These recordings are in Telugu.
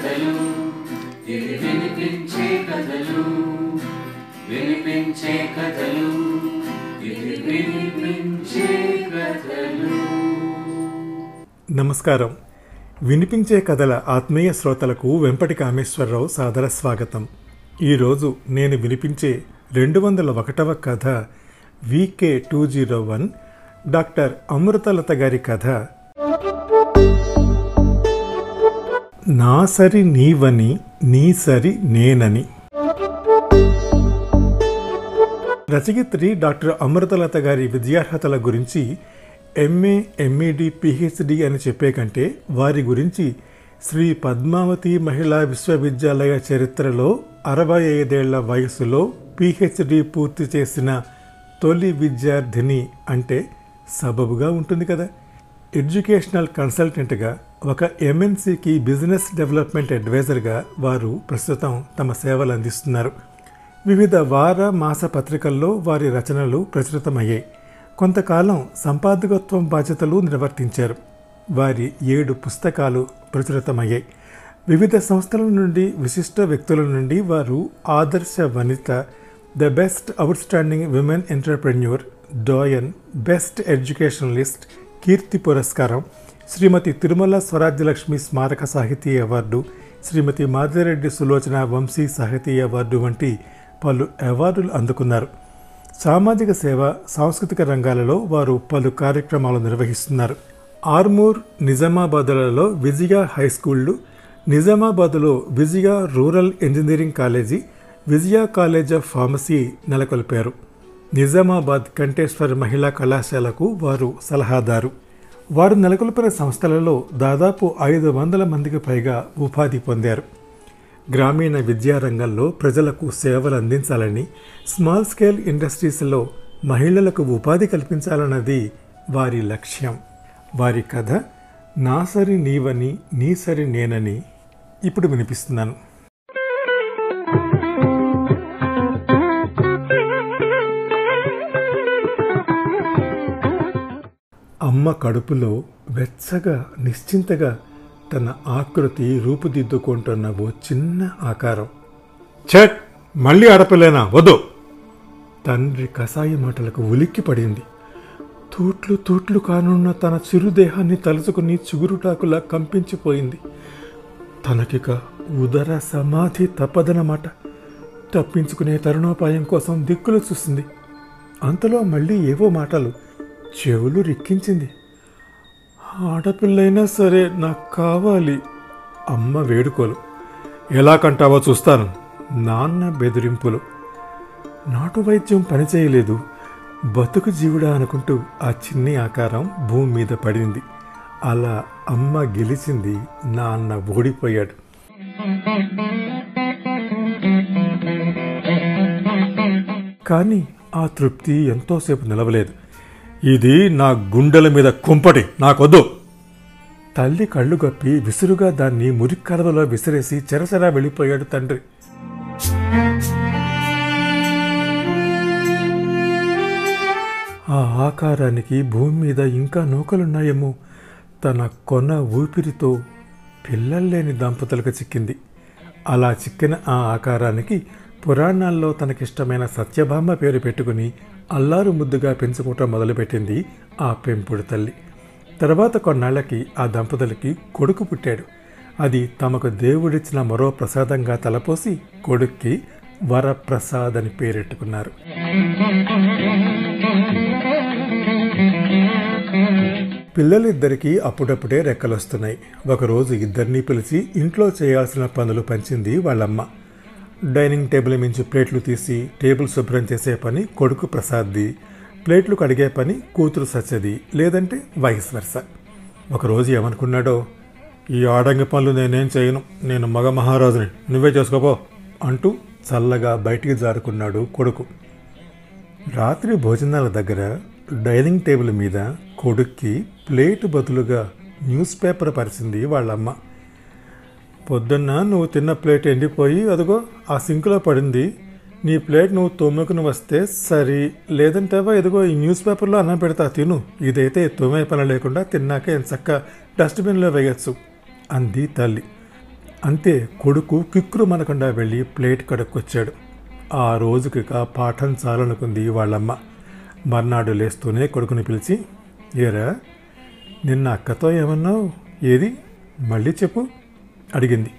కథలు, ఇవి వినిపించే కథలు, వినిపించే కథలు, ఇవి వినిపించే కథలు. నమస్కారం. వినిపించే కథల ఆత్మీయ శ్రోతలకు వెంపటి కామేశ్వరరావు సాదర స్వాగతం. ఈరోజు నేను వినిపించే 201వ కథ VK 201 డాక్టర్ అమృతలత గారి కథ నా సరి నీవని నీ సరి నేనని. రచయిత్రి డాక్టర్ అమృతలత గారి విద్యార్హతల గురించి ఎంఏ, ఎంఈడి, పిహెచ్డి అని చెప్పే కంటే వారి గురించి శ్రీ పద్మావతి మహిళా విశ్వవిద్యాలయ చరిత్రలో 65 ఏళ్ల వయసులో పిహెచ్డి పూర్తి చేసిన తొలి విద్యార్థిని అంటే సబబుగా ఉంటుంది కదా. ఎడ్యుకేషనల్ కన్సల్టెంట్గా, ఒక ఎంఎన్సికి బిజినెస్ డెవలప్మెంట్ అడ్వైజర్గా వారు ప్రస్తుతం తమ సేవలు అందిస్తున్నారు. వివిధ వార మాస పత్రికల్లో వారి రచనలు ప్రచురితమయ్యాయి. కొంతకాలం సంపాదకత్వం బాధ్యతలు నిర్వర్తించారు. వారి 7 పుస్తకాలు ప్రచురితమయ్యాయి. వివిధ సంస్థల నుండి, విశిష్ట వ్యక్తుల నుండి వారు ఆదర్శ వనిత, the best outstanding women entrepreneur, doyen, best educationalist, కీర్తి పురస్కారం, శ్రీమతి తిరుమల స్వరాజ్యలక్ష్మి స్మారక సాహితీ అవార్డు, శ్రీమతి మాదిరెడ్డి సులోచన వంశీ సాహితీ అవార్డు వంటి పలు అవార్డులు అందుకున్నారు. సామాజిక సేవ, సాంస్కృతిక రంగాలలో వారు పలు కార్యక్రమాలు నిర్వహిస్తున్నారు. ఆర్మూర్, నిజామాబాద్లలో విజయ హైస్కూళ్ళు, నిజామాబాద్లో Vijaya rural engineering college, Vijaya college of pharmacy నెలకొల్పారు. నిజామాబాద్ కంఠేశ్వర్ మహిళా కళాశాలకు వారు సలహాదారు. వారు నెలకొల్పిన సంస్థలలో దాదాపు 500 మందికి పైగా ఉపాధి పొందారు. గ్రామీణ విద్యారంగంలో ప్రజలకు సేవలు అందించాలని, స్మాల్ స్కేల్ ఇండస్ట్రీస్లో మహిళలకు ఉపాధి కల్పించాలన్నది వారి లక్ష్యం. వారి కథ నా సరి నీవని నీ సరి నేనని ఇప్పుడు వినిపిస్తున్నాను. అమ్మ కడుపులో వెచ్చగా, నిశ్చింతగా తన ఆకృతి రూపుదిద్దుకుంటున్న ఓ చిన్న ఆకారం. ఛట్, మళ్ళీ ఆడపిల్లేనా, వద్దు! తండ్రి కసాయి మాటలకు ఉలిక్కి పడింది. తూట్లు తూట్లు కానున్న తన చిరుదేహాన్ని తలుచుకుని చిగురుటాకులా కంపించిపోయింది. తనకిక ఉదర సమాధి తప్పదన్నమాట. తప్పించుకునే తరుణోపాయం కోసం దిక్కులు చూసింది. అంతలో మళ్ళీ ఏవో మాటలు చెవులు రిక్కించింది. ఆడపిల్లైనా సరే నాకు కావాలి, అమ్మ వేడుకోలు. ఎలా కంటావో చూస్తాను, నాన్న బెదిరింపులు. నాటు వైద్యం పనిచేయలేదు. బతుకు జీవుడా అనుకుంటూ ఆ చిన్ని ఆకారం భూమి మీద పడింది. అలా అమ్మ గెలిచింది, నాన్న ఓడిపోయాడు. కానీ ఆ తృప్తి ఎంతోసేపు నిలవలేదు. ఇది నా గుండెల మీద కుంపటి, నాకొద్దు! తల్లి కళ్ళు కప్పి విసురుగా దాన్ని మురిక్కడవలో విసిరేసి చెరచెరా వెళ్ళిపోయాడు తండ్రి. ఆ ఆకారానికి భూమి మీద ఇంకా నూకలున్నాయేమో. తన కొన ఊపిరితో పిల్లల్లేని దంపతులకు చిక్కింది. అలా చిక్కిన ఆ ఆకారానికి పురాణాల్లో తనకిష్టమైన సత్యభామ పేరు పెట్టుకుని అల్లారు ముద్దుగా పెంచుకోవటం మొదలుపెట్టింది ఆ పెంపుడు తల్లి. తర్వాత కొన్నాళ్లకి ఆ దంపతులకి కొడుకు పుట్టాడు. అది తమకు దేవుడిచ్చిన మరో ప్రసాదంగా తలపోసి కొడుక్కి వరప్రసాద్ అని పేరెట్టుకున్నారు. పిల్లలిద్దరికీ అప్పుడప్పుడే రెక్కలొస్తున్నాయి. ఒకరోజు ఇద్దరినీ పిలిచి ఇంట్లో చేయాల్సిన పనులు పంచింది వాళ్ళమ్మ. డైనింగ్ టేబుల్ మించి ప్లేట్లు తీసి టేబుల్ శుభ్రం చేసే పని కొడుకు ప్రసాద్ది, ప్లేట్లు కడిగే పని కూతురు సత్యది, లేదంటే వైస్ వర్స. ఒకరోజు ఏమనుకున్నాడో, ఈ ఆడంగి పనులు నేనేం చేయను, నేను మగ మహారాజుని, నువ్వే చేసుకోపో అంటూ చల్లగా బయటికి జారుకున్నాడు కొడుకు. రాత్రి భోజనాల దగ్గర డైనింగ్ టేబుల్ మీద కొడుక్కి ప్లేటు బదులుగా న్యూస్ పేపర్ పరిచింది వాళ్ళమ్మ. పొద్దున్న నువ్వు తిన్న ప్లేట్ ఎండిపోయి అదిగో ఆ సింకులో పడింది, నీ ప్లేట్ నువ్వు తోముకుని వస్తే సరి, లేదంటేవా ఇదిగో ఈ న్యూస్ పేపర్లో అన్నం పెడతా తిను, ఇదైతే తోమే పని లేకుండా తిన్నాక ఎంత చక్క డస్ట్బిన్లో వేయచ్చు అంది తల్లి. అంతే. కొడుకు కిక్కురుమనకుండా వెళ్ళి ప్లేట్ కడుక్కొచ్చాడు. ఆ రోజుకిక పాఠం చాలనుకుంది వాళ్ళమ్మ. మర్నాడు లేస్తూనే కొడుకుని పిలిచి, ఏరా నిన్న అక్కతో ఏమన్నావు, ఏది మళ్ళీ చెప్పు అడిగింది.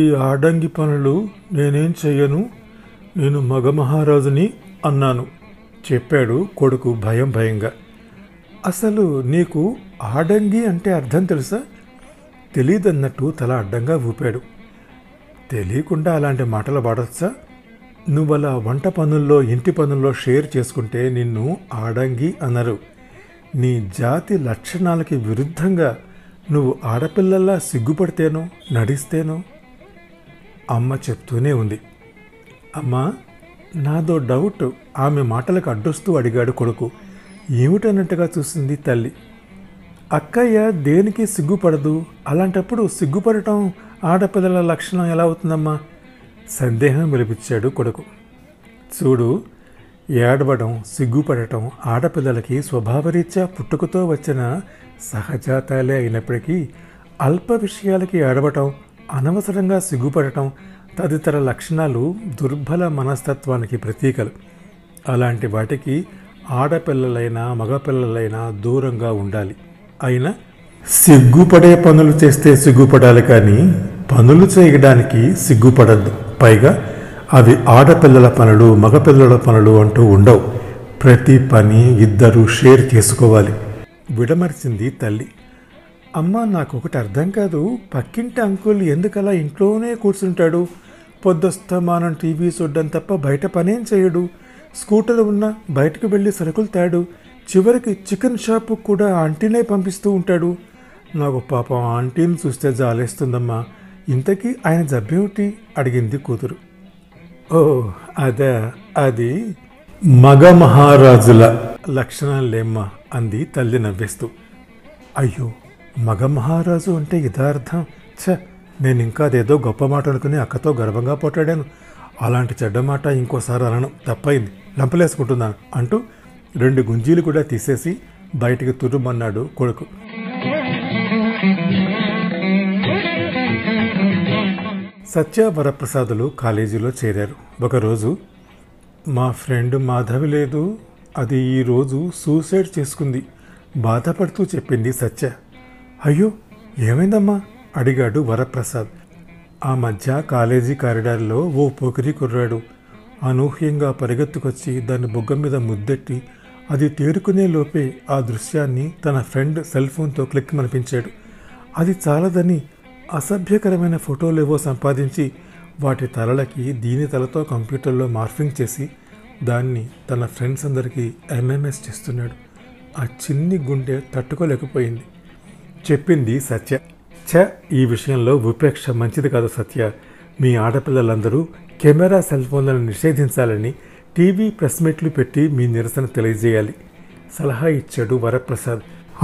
ఈ ఆడంగి పనులు నేనేం చెయ్యను, నేను మగ మహారాజుని అన్నాను చెప్పాడు కొడుకు భయం భయంగా. అసలు నీకు ఆడంగి అంటే అర్థం తెలుసా? తెలీదన్నట్టు తల అడ్డంగా ఊపాడు. తెలియకుండా అలాంటి మాటలు వాడొచ్చా? నువ్వు అలా వంట పనుల్లో ఇంటి పనుల్లో షేర్ చేసుకుంటే నిన్ను ఆడంగి అనరు. నీ జాతి లక్షణాలకి విరుద్ధంగా నువ్వు ఆడపిల్లల్లా సిగ్గుపడితేనో నడిస్తేనో. అమ్మ చెప్తూనే ఉంది. అమ్మా నాదో డౌట్, ఆమె మాటలకు అడ్డొస్తూ అడిగాడు కొడుకు. ఏమిటన్నట్టుగా చూసింది తల్లి. అక్కయ్య దేనికి సిగ్గుపడదు, అలాంటప్పుడు సిగ్గుపడటం ఆడపిల్లల లక్షణం ఎలా అవుతుందమ్మా సందేహం వెలిపించాడు కొడుకు. చూడు, ఏడవడం సిగ్గుపడటం ఆడపిల్లలకి స్వభావరీత్యా పుట్టుకతో వచ్చిన సహజాతాలే అయినప్పటికీ అల్ప విషయాలకి ఏడవటం, అనవసరంగా సిగ్గుపడటం తదితర లక్షణాలు దుర్బల మనస్తత్వానికి ప్రతీకలు. అలాంటి వాటికి ఆడపిల్లలైనా మగపిల్లలైనా దూరంగా ఉండాలి. అయినా సిగ్గుపడే పనులు చేస్తే సిగ్గుపడాలి, కానీ పనులు చేయడానికి సిగ్గుపడద్దు. పైగా అవి ఆడపిల్లల పనులు మగపిల్లల పనులు అంటూ ఉండవు. ప్రతి పని ఇద్దరూ షేర్ చేసుకోవాలి విడమర్చింది తల్లి. అమ్మ నాకు ఒకటి అర్థం కాదు, పక్కింటి అంకుల్ ఎందుకలా ఇంట్లోనే కూర్చుంటాడు? పొద్దొస్తమానం టీవీ చూడడం తప్ప బయట పనేం చేయడు. స్కూటర్ ఉన్న బయటకు వెళ్ళి సరుకులు తాడు. చివరికి చికెన్ షాపు కూడా ఆంటీనే పంపిస్తూ ఉంటాడు. నాకు పాపం ఆంటీని చూస్తే జాలేస్తుందమ్మా. ఇంతకీ ఆయన జబ్బేమిటి అడిగింది కూతురు. ఓ అదే, అది మగ మహారాజుల లక్షణాలేమ్మా అంది తల్లి నవ్వేస్తూ. అయ్యో మగ మహారాజు అంటే ఇదార్థం? ఛ, నేను ఇంకా అదేదో గొప్ప మాట అనుకుని అక్కతో గర్వంగా పోటాడాను. అలాంటి చెడ్డ మాట ఇంకోసారి అనను, తప్పైంది, లంపలేసుకుంటున్నాను అంటూ రెండు గుంజీలు కూడా తీసేసి బయటికి తురుమన్నాడు కొడుకు. సత్య వరప్రసాదులు కాలేజీలో చేరారు. ఒకరోజు, మా ఫ్రెండ్ మాధవి లేదు, అది ఈరోజు సూసైడ్ చేసుకుంది బాధపడుతూ చెప్పింది సత్య. అయ్యో ఏమైందమ్మా అడిగాడు వరప్రసాద్. ఆ మధ్య కాలేజీ కారిడార్లో ఓ పొకిరి కుర్రాడు అనూహ్యంగా పరిగెత్తుకొచ్చి దాని బొగ్గ మీద ముద్దెట్టి అది తేరుకునే లోపే ఆ దృశ్యాన్ని తన ఫ్రెండ్ సెల్ ఫోన్తో క్లిక్ మనిపించాడు. అది చాలదని అసభ్యకరమైన ఫోటోలేవో సంపాదించి వాటి తలలకి దీని తలతో కంప్యూటర్లో మార్ఫింగ్ చేసి దాన్ని తన ఫ్రెండ్స్ అందరికీ ఎంఎంఎస్ చేస్తున్నాడు. ఆ చిన్ని గుండె తట్టుకోలేకపోయింది చెప్పింది సత్య. ఛ, ఈ విషయంలో విపేక్ష మంచిది కాదు సత్య. మీ ఆడపిల్లలందరూ కెమెరా సెల్ ఫోన్లను నిషేధించాలని టీవీ ప్రెస్ మీట్లు పెట్టి మీ నిరసన తెలియజేయాలి సలహా ఇచ్చాడు వరప్రసాద్.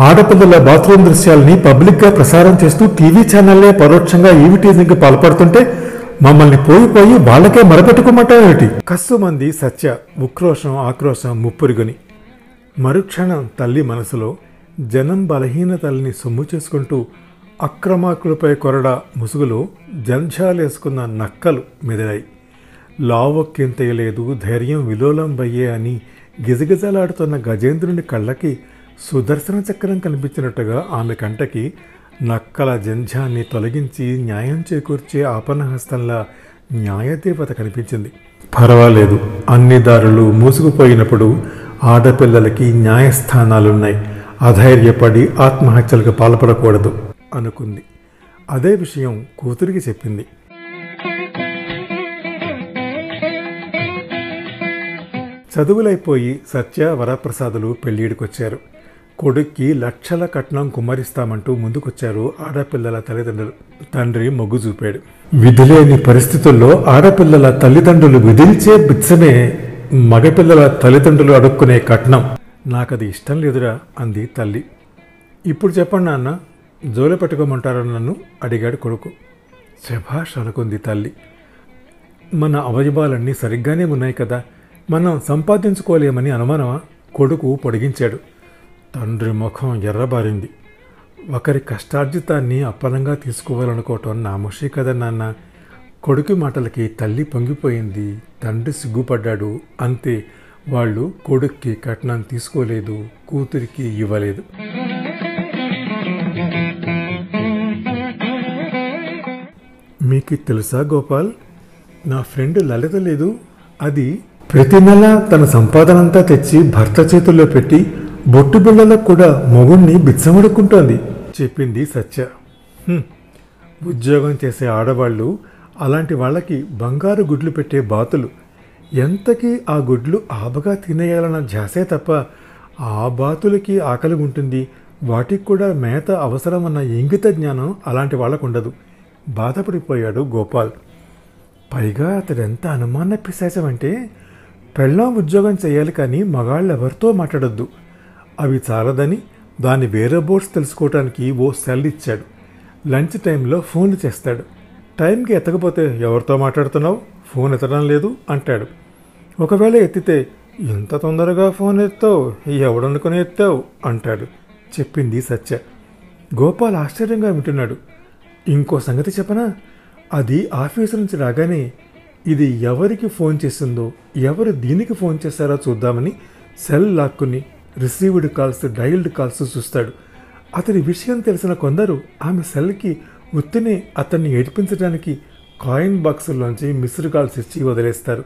ఆడపిల్లల బాత్రూమ్ దృశ్యాలని పబ్లిక్గా ప్రసారం చేస్తూ టీవీ ఛానళ్లే పరోక్షంగా ఈవిటీజింగ్కి పాల్పడుతుంటే మమ్మల్ని పోయిపోయి వాళ్ళకే మరపెట్టుకోమంటావేటి కస్సుమంది సత్య ఉక్రోషం ఆక్రోశం ముప్పురుగని. మరుక్షణం తల్లి మనసులో జనం బలహీనతల్ని సొమ్ము చేసుకుంటూ అక్రమార్కులపై కొరడా ముసుగులో జంఝాలేసుకున్న నక్కలు మెదిలాయి. లావొక్కింతయ్య లేదు, ధైర్యం విలోలం బయ్యే అని గిజగిజలాడుతున్న గజేంద్రుని కళ్ళకి సుదర్శన చక్రం కనిపించినట్టుగా ఆమె కంటకి నక్కల జంఝాన్ని తొలగించి న్యాయం చేకూర్చే ఆపన్నహస్తంలా న్యాయదేవత కనిపించింది. పర్వాలేదు, అన్ని దారులు మూసుకుపోయినప్పుడు ఆడపిల్లలకి న్యాయస్థానాలున్నాయి, అధైర్యపడి ఆత్మహత్యలకు పాల్పడకూడదు అనుకుంది. అదే విషయం కూతురికి చెప్పింది. చదువులైపోయి సత్య వరప్రసాదులు పెళ్ళిడికొచ్చారు. కొడుక్కి లక్షల కట్నం కుమ్మరిస్తామంటూ ముందుకొచ్చారు ఆడపిల్లల తల్లిదండ్రులు. తండ్రి మొగ్గు చూపాడు. విధులేని పరిస్థితుల్లో ఆడపిల్లల తల్లిదండ్రులు విధించే బిచ్చమే మగపిల్లల తల్లిదండ్రులు అడుక్కునే కట్నం. నాకది ఇష్టం లేదురా అంది తల్లి. ఇప్పుడు చెప్పండి నాన్న, జోలు పెట్టుకోమంటారా నన్ను అడిగాడు కొడుకు. శభాష్ అనుకుంది తల్లి. మన అవయవాలన్నీ సరిగ్గానే ఉన్నాయి కదా, మనం సంపాదించుకోలేమని అనుమానమా కొడుకు పొడిగించాడు. తండ్రి ముఖం ఎర్రబారింది. ఒకరి కష్టార్జితాన్ని అప్పనంగా తీసుకోవాలనుకోవటం నామోషి కదా నాన్న. కొడుకు మాటలకి తల్లి పొంగిపోయింది, తండ్రి సిగ్గుపడ్డాడు. అంతే, వాళ్ళు కొడుక్కి కట్నం తీసుకోలేదు, కూతురికి ఇవ్వలేదు. మీకు తెలుసా గోపాల్, నా ఫ్రెండ్ లలిత లేదు, అది ప్రతి నెల తన సంపాదనంతా తెచ్చి భర్త చేతుల్లో పెట్టి బొట్టు బిళ్ళలో కూడా మొగుణ్ణి బిచ్చమడుకుంటోంది చెప్పింది సత్య. ఉద్యోగం చేసే ఆడవాళ్ళు అలాంటి వాళ్ళకి బంగారు గుడ్లు పెట్టే బాతులు. ఎంతకీ ఆ గుడ్లు ఆబగా తినేయాలన్న ఝాసే తప్ప ఆ బాతులకి ఆకలి ఉంటుంది, వాటికి కూడా మేత అవసరమన్న ఇంగిత జ్ఞానం అలాంటి వాళ్ళకు ఉండదు. బాధపడిపోయాడు గోపాల్. పైగా అతడెంత అనుమాన పిశాచమంటే, పెళ్ళం ఉద్యోగం చేయాలి కానీ మగాళ్ళెవరితో మాట్లాడొద్దు, అవి చాలదని దాని వేరే బోర్డ్స్ తెలుసుకోవటానికి ఓ సెల్ ఇచ్చాడు. లంచ్ టైంలో ఫోన్లు చేస్తాడు, టైంకి ఎత్తకపోతే ఎవరితో మాట్లాడుతున్నావు, ఫోన్ ఎత్తడం లేదు అంటాడు. ఒకవేళ ఎత్తితే ఇంత తొందరగా ఫోన్ ఎత్తావు, ఎవడనుకుని ఎత్తావు అంటాడు చెప్పింది సత్య. గోపాల్ ఆశ్చర్యంగా వింటున్నాడు. ఇంకో సంగతి చెప్పనా, అది ఆఫీసు నుంచి రాగానే ఇది ఎవరికి ఫోన్ చేసిందో, ఎవరు దీనికి ఫోన్ చేశారో చూద్దామని సెల్ లాక్కుని రిసీవ్డ్ కాల్స్, డైల్డ్ కాల్స్ చూస్తాడు. అతని విషయం తెలిసిన కొందరు ఆమె సెల్కి ఉత్తినే అతన్ని ఏడిపించడానికి కాయిన్ బాక్సుల్లోంచి మిస్డ్ కాల్స్ ఇచ్చి వదిలేస్తారు.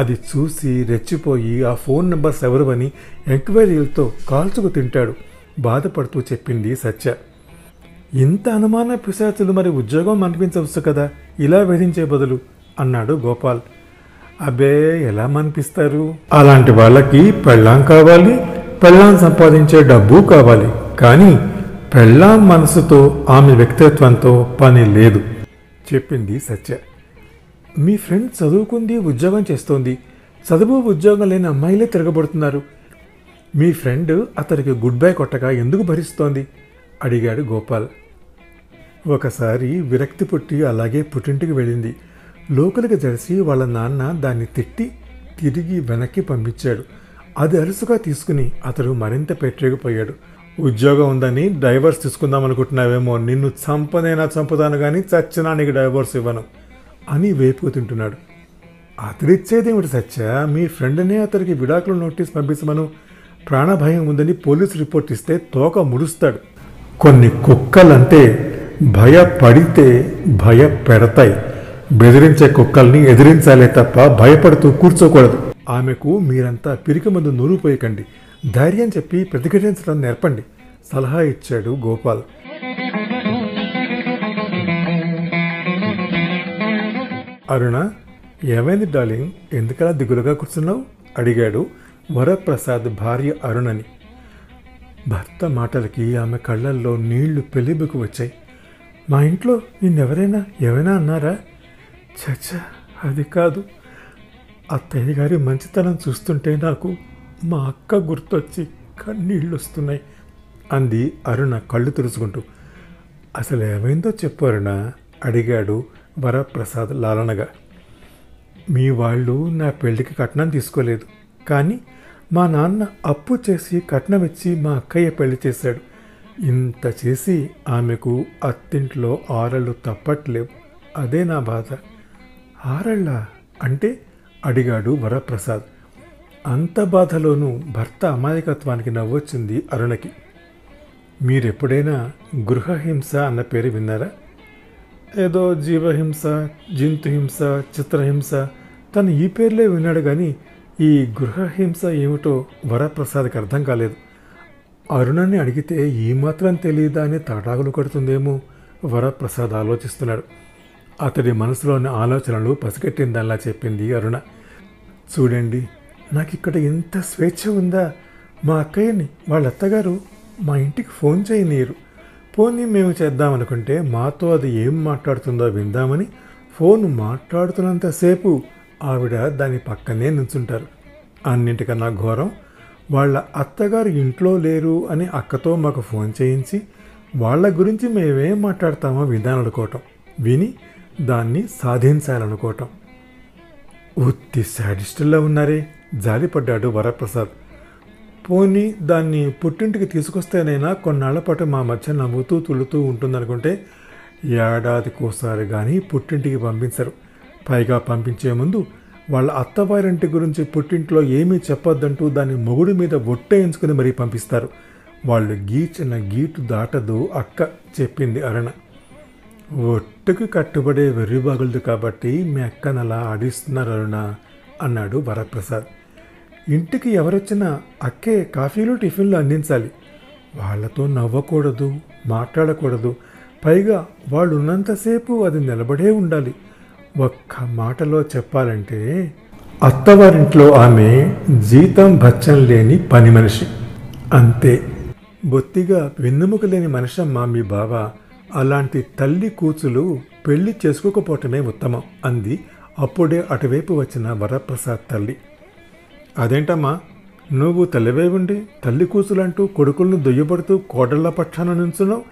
అది చూసి రెచ్చిపోయి ఆ ఫోన్ నెంబర్స్ ఎవరువని ఎంక్వైరీలతో కాల్చుకు తింటాడు బాధపడుతూ చెప్పింది సత్య. ఇంత అనుమాన పిశాచులు మరి ఉద్యోగం అనిపించవచ్చు కదా ఇలా వేధించే బదులు అన్నాడు గోపాల్. అబ్బే ఎలా అనిపిస్తారు, అలాంటి వాళ్ళకి పెళ్ళాం కావాలి, పెళ్ళాం సంపాదించే డబ్బు కావాలి, కానీ పెళ్ళాం మనసుతో ఆమె వ్యక్తిత్వంతో పని లేదు చెప్పింది సత్య. మీ ఫ్రెండ్ చదువుకుంది, ఉద్యోగం చేస్తోంది, చదువు ఉద్యోగం లేని అమ్మాయిలే తిరగబడుతున్నారు, మీ ఫ్రెండ్ అతనికి గుడ్ బై కొట్టగా ఎందుకు భరిస్తోంది అడిగాడు గోపాల్. ఒకసారి విరక్తి పుట్టి అలాగే పుట్టింటికి వెళ్ళింది. లోకలికి జరిసి వాళ్ళ నాన్న దాన్ని తిట్టి తిరిగి వెనక్కి పంపించాడు. అది అరుసుగా తీసుకుని అతడు మరింత పెట్టేగిపోయాడు. ఉద్యోగం ఉందని డైవర్స్ తీసుకుందాం అనుకుంటున్నావేమో, నిన్ను చంపనైనా చంపుతాను కానీ చచ్చినానికి డైవర్స్ ఇవ్వను అని వేపుకు తింటున్నాడు. అతడిచ్చేదేమిటి సత్య, మీ ఫ్రెండ్నే అతడికి విడాకుల నోటీస్ పంపించమను, ప్రాణభయం ఉందని పోలీసు రిపోర్ట్ ఇస్తే తోక ముడుస్తాడు. కొన్ని కుక్కలంటే భయపడితే భయపెడతాయి, బెదిరించే కుక్కల్ని ఎదిరించాలే తప్ప భయపడుతూ కూర్చోకూడదు. ఆమెకు మీరంతా పిరికి ముందు నూరుపోయకండి, ధైర్యం చెప్పి ప్రతిఘటించడం నేర్పండి సలహా ఇచ్చాడు గోపాల్. అరుణ, ఏమైంది డార్లింగ్, ఎందుకలా దిగులుగా కూర్చున్నావు అడిగాడు వరప్రసాద్ భార్య అరుణని. భర్త మాటలకి ఆమె కళ్ళల్లో నీళ్లు పెళ్లిబుకు వచ్చాయి. మా ఇంట్లో నిన్నెవరైనా ఏమైనా అన్నారా? చచ్చా అది కాదు, అత్తయ్య గారి మంచితనం చూస్తుంటే నాకు మా అక్క గుర్తొచ్చి కన్నీళ్ళు వస్తున్నాయి అంది అరుణ కళ్ళు తుడుచుకుంటూ. అసలు ఏమైందో చెప్పు అరుణ అడిగాడు వరప్రసాద్ లాలనగా. మీ వాళ్ళు నా పెళ్లికి కట్నం తీసుకోలేదు, కానీ మా నాన్న అప్పు చేసి కట్నం ఇచ్చి మా అక్కయ్య పెళ్లి చేశాడు. ఇంత చేసి ఆమెకు అత్తింట్లో ఆరళ్ళు తప్పట్లేవు, అదే నా బాధ. ఆరళ్ళ అంటే అడిగాడు వరప్రసాద్. అంత బాధలోనూ భర్త అమాయకత్వానికి నవ్వొచ్చింది అరుణకి. మీరెప్పుడైనా గృహహింస అన్న పేరు విన్నారా? ఏదో జీవహింస, జంతుహింస, చిత్రహింస, తను ఈ పేర్లే విన్నాడు కానీ ఈ గృహహింస ఏమిటో వరప్రసాద్కి అర్థం కాలేదు. అరుణని అడిగితే ఏమాత్రం తెలియదా అని తాటాకులు కడుతుందేమో వరప్రసాద్ ఆలోచిస్తున్నాడు. అతడి మనసులోని ఆలోచనలు పసిగట్టిందల్లా చెప్పింది అరుణ. చూడండి, నాకు ఇక్కడ ఎంత స్వేచ్ఛ ఉందా, మా అక్కయ్యని వాళ్ళ అత్తగారు మా ఇంటికి ఫోన్ చేయనీరు. పోనీ మేము చేద్దామనుకుంటే మాతో అది ఏం మాట్లాడుతుందో విందామని ఫోన్ మాట్లాడుతున్నంతసేపు ఆవిడ దాని పక్కనే నుంచుంటారు. అన్నింటికన్నా ఘోరం, వాళ్ళ అత్తగారు ఇంట్లో లేరు అని అక్కతో మాకు ఫోన్ చేయించి వాళ్ళ గురించి మేమేం మాట్లాడతామో వినాలనుకోవటం, విని దాన్ని సాధించాలనుకోవటం. ఉత్తి శాడిస్టుల్లో ఉన్నారే జాలిపడ్డాడు వరప్రసాద్. పోనీ దాన్ని పుట్టింటికి తీసుకొస్తేనైనా కొన్నాళ్ల పాటు మా మధ్య నవ్వుతూ తులుతూ ఉంటుందనుకుంటే ఏడాదికోసారి కానీ పుట్టింటికి పంపించరు. పైగా పంపించే ముందు వాళ్ళ అత్తవారింటి గురించి పుట్టింట్లో ఏమీ చెప్పొద్దంటూ దాన్ని మొగుడు మీద ఒట్టేయించుకుని మరీ పంపిస్తారు. వాళ్ళు గీచిన గీటు దాటదు అక్క, చెప్పింది అరుణ. ఒట్టుకు కట్టుబడే వెర్రిబాగులదు కాబట్టి మీ అక్కనలా ఆడిస్తున్నారు అరుణ, అన్నాడు వరప్రసాద్. ఇంటికి ఎవరొచ్చినా అక్కే కాఫీలు టిఫిన్లు అందించాలి. వాళ్లతో నవ్వకూడదు, మాట్లాడకూడదు. పైగా వాళ్ళు ఉన్నంతసేపు అది నిలబడే ఉండాలి. ఒక్క మాటలో చెప్పాలంటే అత్తవారింట్లో ఆమె జీతం భత్యం లేని పని మనిషి, అంతే. బొత్తిగా వెన్నెముక లేని మనిషమ్మా మీ బావ. అలాంటి తల్లి కూతులు పెళ్లి చేసుకోకపోవటమే ఉత్తమం, అంది అప్పుడే అటువైపు వచ్చిన వరప్రసాద్ తల్లి. అదేంటమ్మా, నువ్వు తల్లివై ఉండి తల్లి కూతులంటూ కొడుకులను దొయ్యబడుతూ కోడళ్ల పక్షాన నుంచున్నావు.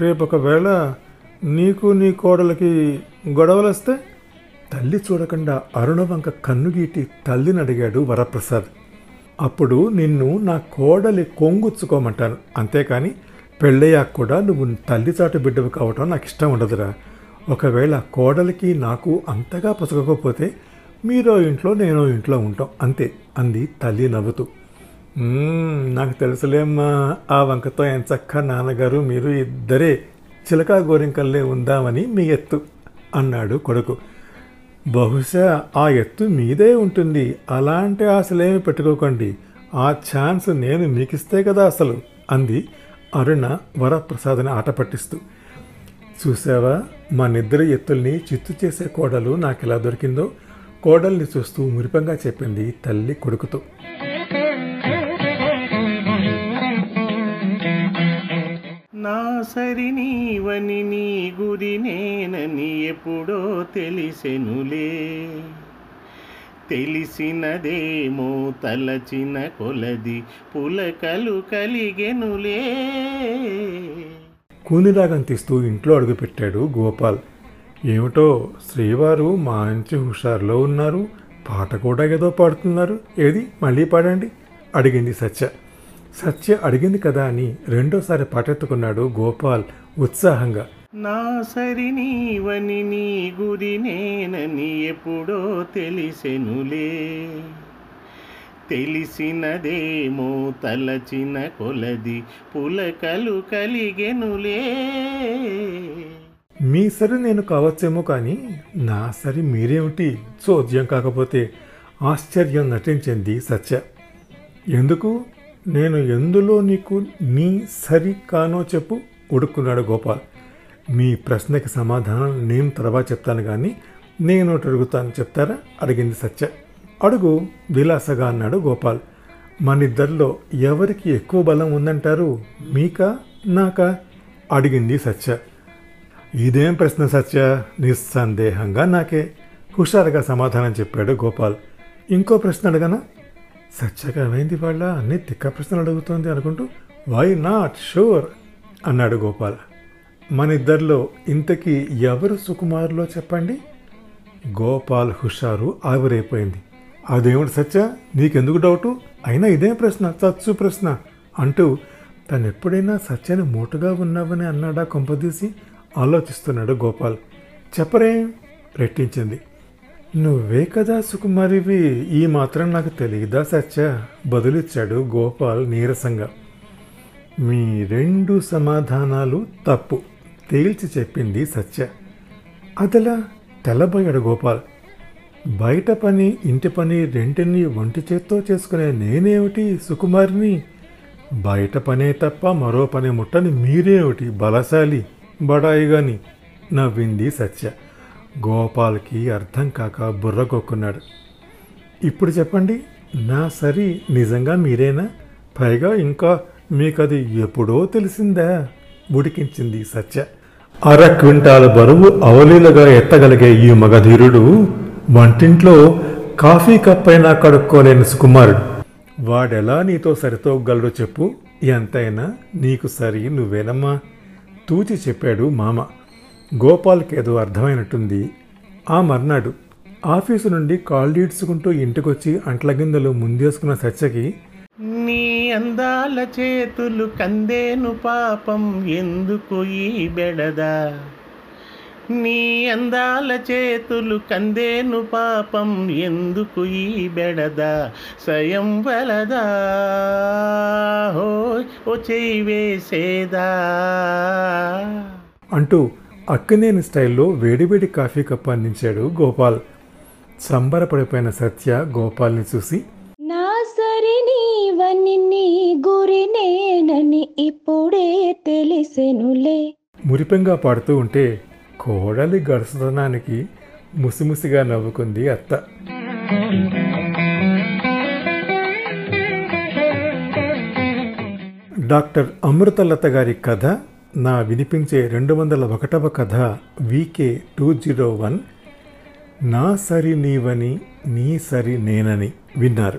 రేపొకవేళ నీకు నీ కోడలకి గొడవలొస్తే? తల్లి చూడకుండా అరుణవంక కన్నుగీటి తల్లిని అడిగాడు వరప్రసాద్. అప్పుడు నిన్ను నా కోడలి కొంగుచ్చుకోమంటాను, అంతేకాని పెళ్ళయ్యాక కూడా నువ్వు తల్లి చాటు బిడ్డవు కావటం నాకు ఇష్టం ఉండదురా. ఒకవేళ కోడలికి నాకు అంతగా పొసగకపోతే మీరో ఇంట్లో నేనో ఇంట్లో ఉంటాం, అంతే, అంది తల్లి నవ్వుతూ. నాకు తెలుసులేమ్మా, ఆ వంకతో ఎంచక్క నాన్నగారు మీరు ఇద్దరే చిలకా గోరింకల్లే ఉందామని మీ ఎత్తు, అన్నాడు కొడుకు. బహుశా ఆ ఎత్తు మీదే ఉంటుంది. అలాంటి ఆశలేమి పెట్టుకోకండి. ఆ ఛాన్స్ నేను మీకిస్తే కదా అసలు, అంది అరుణ వరప్రసాద్ని ఆట పట్టిస్తూ. చూసావా, మనిద్దరి ఎత్తుల్ని చిత్తు చేసే కోడలు నాకు ఎలా దొరికిందో, కోడల్ని చూస్తూ మురిపంగా చెప్పింది తల్లి కొడుకుతో. నా సరి నీవని నీ గురి నేనని ఎప్పుడో తెలిసెనులే, తెలిసినదేమో తలచిన కొలది పులకలు కలిగెనులే. కూనిరాగం తీస్తూ ఇంట్లో అడుగుపెట్టాడు గోపాల్. ఏమిటో శ్రీవారు మంచి హుషారులో ఉన్నారు, పాట కూడా ఏదో పాడుతున్నారు. ఏది మళ్ళీ పాడండి, అడిగింది సత్య. సత్య అడిగింది కదా అని రెండోసారి పాటెత్తుకున్నాడు గోపాల్ ఉత్సాహంగా. నా సరి నీవని నీ గురి నేనని ఎప్పుడో తెలిసెనులే, తెలిసినదేమో తలచిన కొలది పులకలు కలిగెనులే. మీ సరి నేను కావచ్చేమో కానీ నా సరి మీరేమిటి చోద్యం కాకపోతే, ఆశ్చర్యం నటించింది సత్య. ఎందుకు నేను ఎందులో నీకు నీ సరి కానో చెప్పు, ఉడుక్కున్నాడు గోపాల్. మీ ప్రశ్నకి సమాధానం నేను తర్వాత చెప్తాను కానీ నేను అడుగుతాను, చెప్తారా, అడిగింది సత్య. అడుగు విలాసగా, అన్నాడు గోపాల్. మనిద్దరిలో ఎవరికి ఎక్కువ బలం ఉందంటారు, మీకా నాకా, అడిగింది సత్య. ఇదేం ప్రశ్న సత్య, నిస్సందేహంగా నాకే, హుషారుగా సమాధానం చెప్పాడు గోపాల్. ఇంకో ప్రశ్న అడగనా? సత్యకమైంది వాళ్ళ అన్ని తిక్క ప్రశ్నలు అడుగుతోంది అనుకుంటూ వై నాట్ షూర్, అన్నాడు గోపాల్. మన ఇద్దరిలో ఇంతకీ ఎవరు సుకుమారులో చెప్పండి. గోపాల్ హుషారు ఆవిరైపోయింది. అదేమిటి సత్య, నీకెందుకు డౌటు, అయినా ఇదేం ప్రశ్న, చచ్చు ప్రశ్న, అంటూ తను ఎప్పుడైనా సత్యని మూటగా ఉన్నావని అన్నాడా కొంపదీసి, ఆలోచిస్తున్నాడు గోపాల్. చెప్పరేం, రెట్టించింది. నువ్వే కదా సుకుమారివి, ఈ మాత్రం నాకు తెలియదా సత్య, బదులిచ్చాడు గోపాల్ నీరసంగా. మీ రెండు సమాధానాలు తప్పు, తేల్చి చెప్పింది సత్య. అదలా, తెల్లబోయాడు గోపాల్. బయట పని ఇంటి పని రెంటిని ఒంటి చేత్తో చేసుకునే నేనేమిటి సుకుమారిని, బయట పనే తప్ప మరో పని ముట్టని మీరేమిటి బలశాలి బడాయి గాని, నవ్వింది సత్య. గోపాల్కి అర్థం కాక బుర్రకొక్కున్నాడు. ఇప్పుడు చెప్పండి, నా సరి నిజంగా మీరేనా, పైగా ఇంకా మీకది ఎప్పుడో తెలిసిందా, ఉడికించింది సత్య. 1/4 క్వింటాల బరువు అవలీలగా ఎత్తగలిగే ఈ మగధీరుడు వంటింట్లో కాఫీ కప్పైనా కడుక్కోలేని సుకుమారుడు, వాడెలా నీతో సరితోగలడు చెప్పు, ఎంతైనా నీకు సరి నువ్వేనమ్మా, తూచి చెప్పాడు మామ. గోపాల్కేదో అర్థమైనట్టుంది. ఆ మర్నాడు ఆఫీసు నుండి కాళ్ళు ఈడ్చుకుంటూ ఇంటికొచ్చి అంట్ల గిందెలు ముందేసుకున్న సత్యకి నీ అందాల చేతులు కందేను పాపం ఎందుకు ఈ బెడద, నీ అందాల చేతులు కందేను పాపం ఎందుకు ఈ బెడద, స్వయం వలదా హోయ్ ఓ చేయి వేసేదా అంటూ అక్కినేని స్టైల్లో వేడివేడి కాఫీ కప్పు అందించాడు గోపాల్. సంబరపడిపోయిన సత్య గోపాల్ని చూసి, నా సరి నీవని నీ గురి నేనని ఇప్పుడే తెలిసెనులే మురిపెంగా పాడుతూ ఉంటే కోడలి గడుసతనానికి ముసిముసిగా నవ్వుకుంది అత్త. డాక్టర్ అమృతలత గారి కథ నా వినిపించే 201వ కథ వీకే 201 నా సరి నీవని నీ సరి నేనని విన్నారు.